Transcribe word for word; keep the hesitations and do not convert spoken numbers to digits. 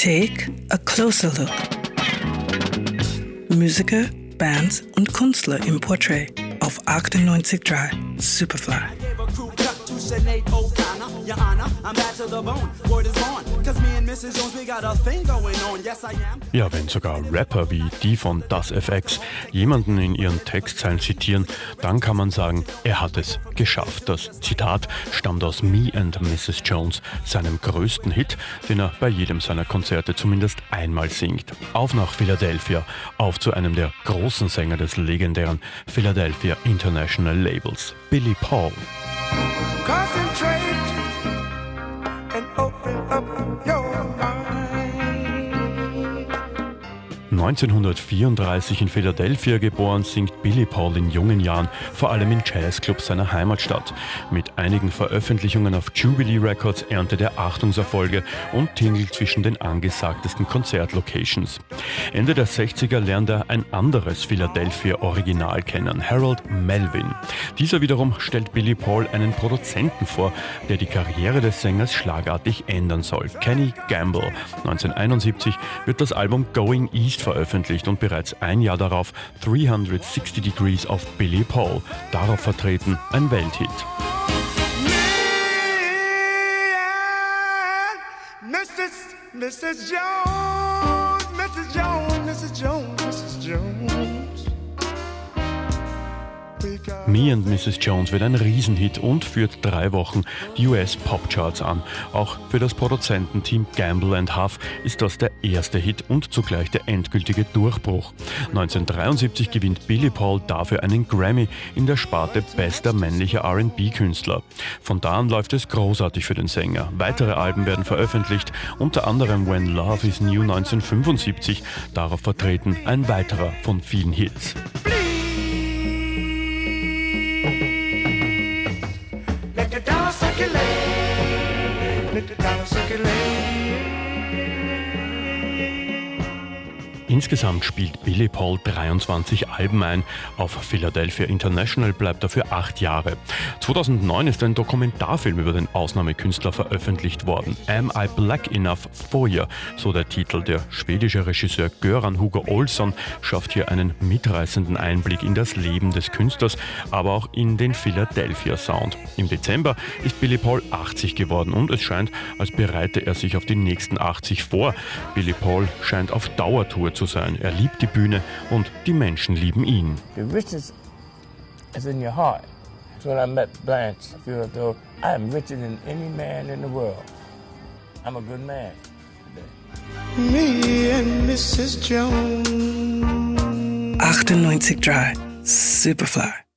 take a closer look. Musiker, Bands und Künstler im Portrait auf achtundneunzig Komma drei Superfly. Ja, wenn sogar Rapper wie die von Das F X jemanden in ihren Textzeilen zitieren, dann kann man sagen, er hat es geschafft. Das Zitat stammt aus Me and Missus Jones, seinem größten Hit, den er bei jedem seiner Konzerte zumindest einmal singt. Auf nach Philadelphia, auf zu einem der großen Sänger des legendären Philadelphia International Labels, Billy Paul. Concentrate and open up your mind. neunzehnhundertvierunddreißig in Philadelphia geboren, singt Billy Paul in jungen Jahren vor allem in Jazzclubs seiner Heimatstadt. Mit einigen Veröffentlichungen auf Jubilee Records erntet er Achtungserfolge und tingelt zwischen den angesagtesten Konzertlocations. Ende der sechziger lernt er ein anderes Philadelphia-Original kennen, Harold Melvin. Dieser wiederum stellt Billy Paul einen Produzenten vor, der die Karriere des Sängers schlagartig ändern soll. Kenny Gamble. neunzehnhunderteinundsiebzig wird das Album Going East veröffentlicht und bereits ein Jahr darauf three sixty Degrees of Billy Paul. Darauf vertreten ein Welthit. Me and Missus Missus Jones, Missus Jones, Missus Jones, Missus Jones. Me and Missus Jones wird ein Riesenhit und führt drei Wochen die U S-Popcharts an. Auch für das Produzententeam Gamble and Huff ist das der erste Hit und zugleich der endgültige Durchbruch. neunzehnhundertdreiundsiebzig gewinnt Billy Paul dafür einen Grammy in der Sparte bester männlicher R and B-Künstler. Von da an läuft es großartig für den Sänger. Weitere Alben werden veröffentlicht, unter anderem When Love Is New neunzehnhundertfünfundsiebzig. Darauf vertreten ein weiterer von vielen Hits. Insgesamt spielt Billy Paul dreiundzwanzig Alben ein. Auf Philadelphia International bleibt er für acht Jahre. zweitausendneun ist ein Dokumentarfilm über den Ausnahmekünstler veröffentlicht worden. Am I Black Enough for you? So der Titel. Der schwedische Regisseur Göran Hugo Olsson schafft hier einen mitreißenden Einblick in das Leben des Künstlers, aber auch in den Philadelphia Sound. Im Dezember ist Billy Paul achtzig geworden und es scheint, als bereite er sich auf die nächsten achtzig vor. Billy Paul scheint auf Dauertour zu sein. Er liebt die Bühne und die Menschen lieben ihn. The riches is in your heart. That's when I met Blanche. I feel as though I am richer than any man in the world. I'm a good man today. Me and Missus Jones. achtundneunzig Komma drei Superfly.